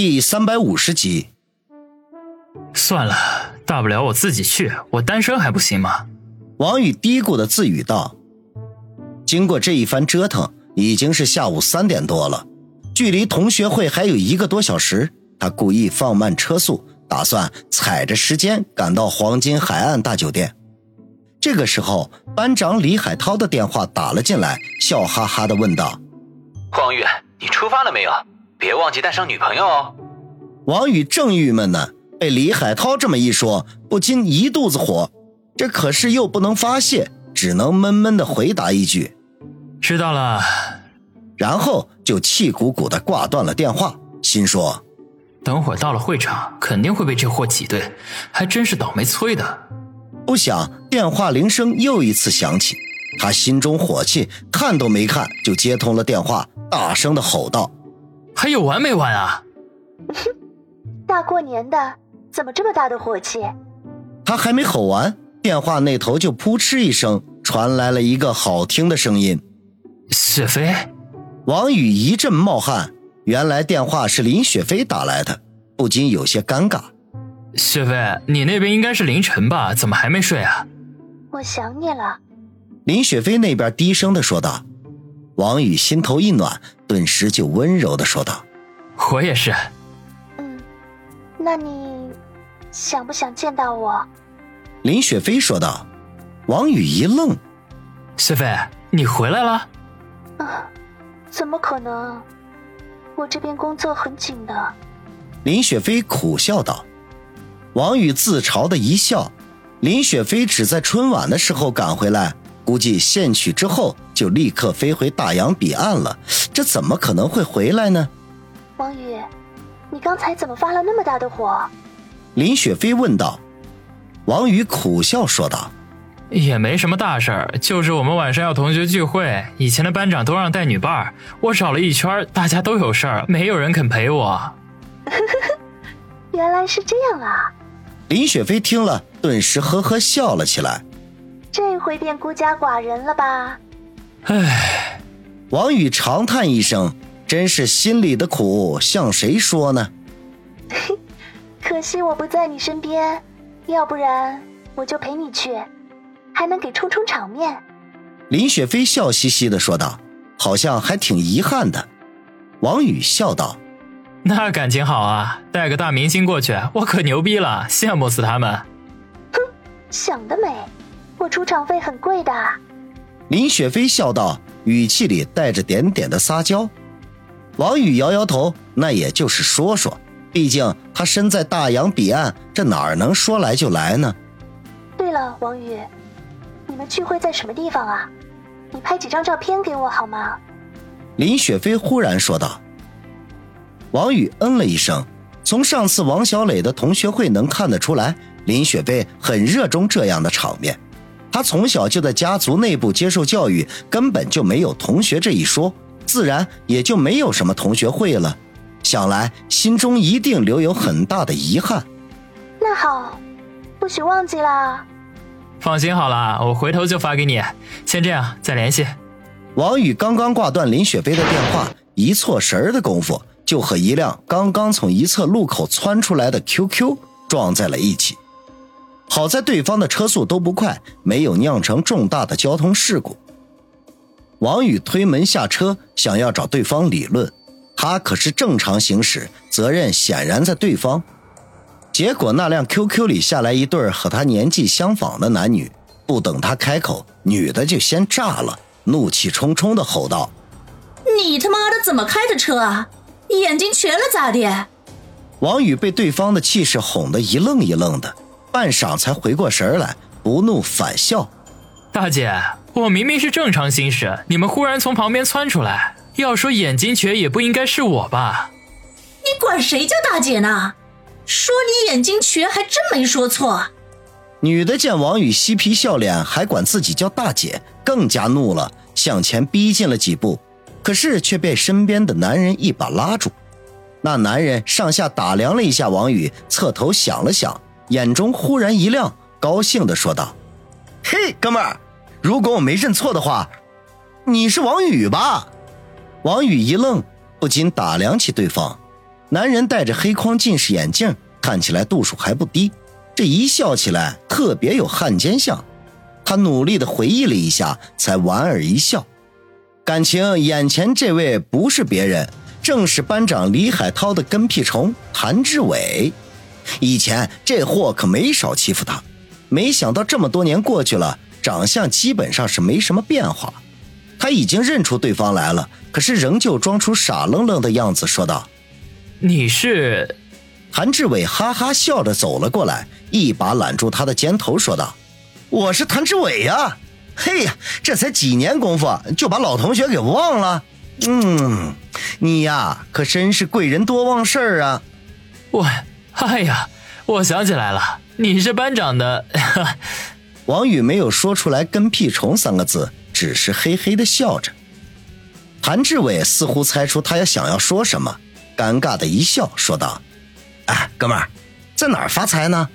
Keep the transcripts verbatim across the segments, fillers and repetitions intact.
第三百五十集。算了，大不了我自己去，我单身还不行吗？王宇嘀咕的自语道。经过这一番折腾，已经是下午三点多了，距离同学会还有一个多小时，他故意放慢车速，打算踩着时间赶到黄金海岸大酒店。这个时候，班长李海涛的电话打了进来，笑哈哈地问道：“王宇，你出发了没有？别忘记带上女朋友哦。”王宇正郁闷呢，被李海涛这么一说，不禁一肚子火，这可是又不能发泄，只能闷闷地回答一句：“知道了。”然后就气鼓鼓地挂断了电话，心说：等会儿到了会场，肯定会被这货挤兑，还真是倒霉催的。不想电话铃声又一次响起，他心中火气，看都没看就接通了电话，大声地吼道：“还有完没完啊！”大过年的，怎么这么大的火气？他还没吼完，电话那头就扑哧一声传来了一个好听的声音：“雪飞。”王宇一阵冒汗，原来电话是林雪飞打来的，不禁有些尴尬。“雪飞，你那边应该是凌晨吧？怎么还没睡啊？”“我想你了。”林雪飞那边低声地说道。王宇心头一暖，顿时就温柔地说道：“我也是。”“嗯，那你想不想见到我？”林雪飞说道。王宇一愣：“雪飞，你回来了？”“啊，怎么可能？我这边工作很紧的。”林雪飞苦笑道。王宇自嘲的一笑，林雪飞只在春晚的时候赶回来，估计献曲之后就立刻飞回大洋彼岸了，这怎么可能会回来呢？“王宇，你刚才怎么发了那么大的火？”林雪飞问道。王宇苦笑说道：“也没什么大事儿，就是我们晚上要同学聚会，以前的班长都让带女伴，我找了一圈，大家都有事儿，没有人肯陪我。”“原来是这样啊！”林雪飞听了，顿时呵呵笑了起来。“这回变孤家寡人了吧？”唉，王宇长叹一声，真是心里的苦向谁说呢？可惜我不在你身边，要不然我就陪你去，还能给冲冲场面。”林雪飞笑嘻嘻地说道，好像还挺遗憾的。王宇笑道：“那感情好啊，带个大明星过去，我可牛逼了，羡慕死他们。”“哼，想得美，我出场费很贵的。”林雪飞笑道，语气里带着点点的撒娇。王宇摇摇头，那也就是说说，毕竟他身在大洋彼岸，这哪能说来就来呢？“对了，王宇，你们聚会在什么地方啊？你拍几张照片给我好吗？”林雪飞忽然说道。王宇嗯了一声，从上次王小磊的同学会能看得出来，林雪飞很热衷这样的场面。他从小就在家族内部接受教育，根本就没有同学这一说，自然也就没有什么同学会了，想来心中一定留有很大的遗憾。“那好，不许忘记了。”“放心好了，我回头就发给你，先这样，再联系。”王宇刚刚挂断林雪飞的电话，一错神的功夫就和一辆刚刚从一侧路口窜出来的 Q Q 撞在了一起。好在对方的车速都不快，没有酿成重大的交通事故。王宇推门下车，想要找对方理论，他可是正常行驶，责任显然在对方。结果那辆 Q Q 里下来一对和他年纪相仿的男女，不等他开口，女的就先炸了，怒气冲冲地吼道：“你他妈的怎么开的车啊？眼睛瘸了咋的？”王宇被对方的气势哄得一愣一愣的，半晌才回过神来，不怒反笑：“大姐，我明明是正常行驶，你们忽然从旁边窜出来，要说眼睛瘸也不应该是我吧？”“你管谁叫大姐呢？说你眼睛瘸还真没说错。”女的见王宇嬉皮笑脸，还管自己叫大姐，更加怒了，向前逼近了几步，可是却被身边的男人一把拉住。那男人上下打量了一下王宇，侧头想了想，眼中忽然一亮，高兴地说道：“嘿，哥们儿，如果我没认错的话，你是王宇吧？”王宇一愣，不禁打量起对方。男人戴着黑框近视眼镜，看起来度数还不低，这一笑起来特别有汉奸相。他努力地回忆了一下，才莞尔一笑。感情眼前这位不是别人，正是班长李海涛的跟屁虫谭志伟。以前这货可没少欺负他，没想到这么多年过去了，长相基本上是没什么变化。他已经认出对方来了，可是仍旧装出傻愣愣的样子，说道：“你是？”谭志伟哈哈笑着走了过来，一把揽住他的肩头，说道：“我是谭志伟呀！嘿呀，这才几年功夫就把老同学给忘了。嗯，你呀可真是贵人多忘事儿啊！我，哎呀，我想起来了，你是班长的。”王宇没有说出来跟屁虫三个字，只是嘿嘿地笑着。谭志伟似乎猜出他也想要说什么，尴尬的一笑，说道：“哎，哥们儿，在哪儿发财呢？”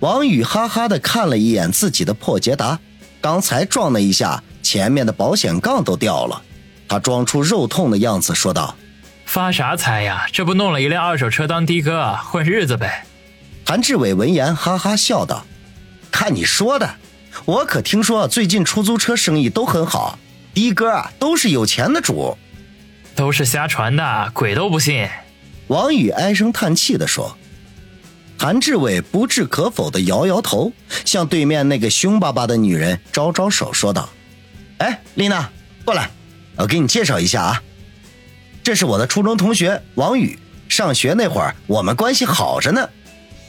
王宇哈哈地看了一眼自己的破捷达，刚才撞了一下，前面的保险杠都掉了。他装出肉痛的样子，说道：“发啥财呀？这不弄了一辆二手车当的哥啊，混日子呗。”谭志伟闻言哈哈笑道：“看你说的，我可听说最近出租车生意都很好，的哥啊都是有钱的主。”“都是瞎传的，鬼都不信。”王宇唉声叹气地说。谭志伟不置可否地摇摇头，向对面那个凶巴巴的女人招招手，说道：“哎，丽娜，过来，我给你介绍一下啊，这是我的初中同学王宇，上学那会儿我们关系好着呢。”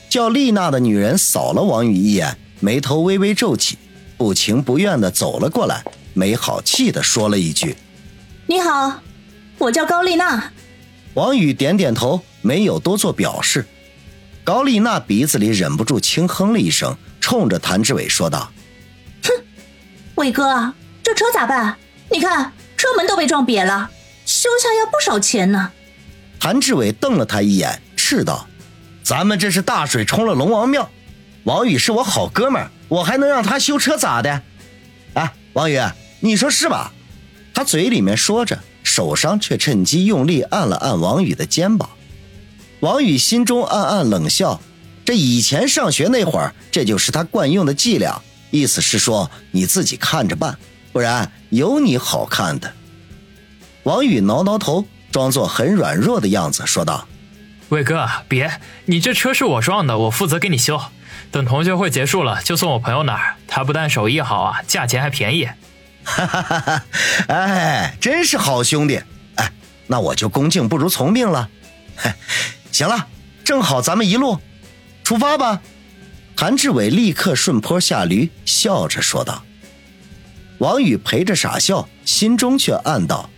叫丽娜的女人扫了王宇一眼，眉头微微皱起，不情不愿地走了过来，没好气地说了一句：“你好，我叫高丽娜。”王宇点点头，没有多做表示。高丽娜鼻子里忍不住轻哼了一声，冲着谭志伟说道：“哼，伟哥，这车咋办？你看车门都被撞瘪了，修下要不少钱呢。”谭志伟瞪了他一眼，斥道：“咱们这是大水冲了龙王庙，王宇是我好哥们儿，我还能让他修车咋的？哎，王宇，你说是吧？”他嘴里面说着，手上却趁机用力按了按王宇的肩膀。王宇心中暗暗冷笑，这以前上学那会儿，这就是他惯用的伎俩，意思是说你自己看着办，不然有你好看的。王宇挠挠头，装作很软弱的样子，说道：“伟哥，别，你这车是我撞的，我负责给你修。等同学会结束了就送我朋友那儿，他不但手艺好啊，价钱还便宜。”“哈哈哈哈，哎，真是好兄弟。哎，那我就恭敬不如从命了。行了，正好咱们一路，出发吧。”谭志伟立刻顺坡下驴，笑着说道。王宇陪着傻笑，心中却暗道：“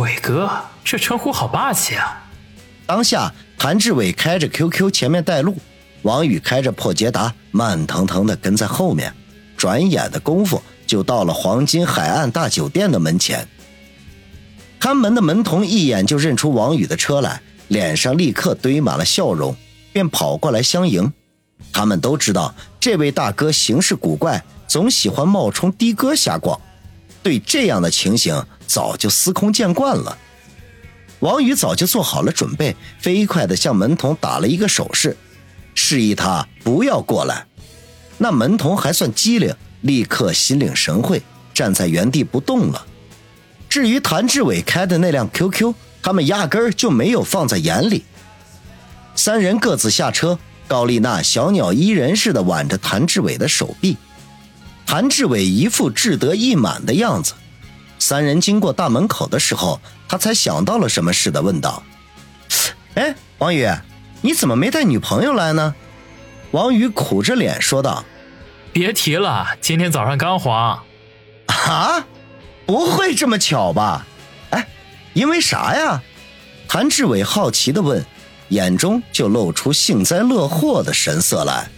伟哥，这称呼好霸气啊。”当下谭志伟开着 Q Q 前面带路，王宇开着破捷达慢腾腾地跟在后面，转眼的功夫就到了黄金海岸大酒店的门前。看门的门童一眼就认出王宇的车来，脸上立刻堆满了笑容，便跑过来相迎。他们都知道这位大哥行事古怪，总喜欢冒充的哥瞎逛，对这样的情形早就司空见惯了。王宇早就做好了准备，飞快地向门童打了一个手势，示意他不要过来。那门童还算机灵，立刻心领神会，站在原地不动了。至于谭志伟开的那辆 Q Q， 他们压根儿就没有放在眼里。三人各自下车，高丽娜小鸟依人似的挽着谭志伟的手臂，谭志伟一副志得意满的样子。三人经过大门口的时候，他才想到了什么似的，问道：“哎，王宇，你怎么没带女朋友来呢？”王宇苦着脸说道：“别提了，今天早上刚黄。”“啊，不会这么巧吧？哎，因为啥呀？”谭志伟好奇地问，眼中就露出幸灾乐祸的神色来。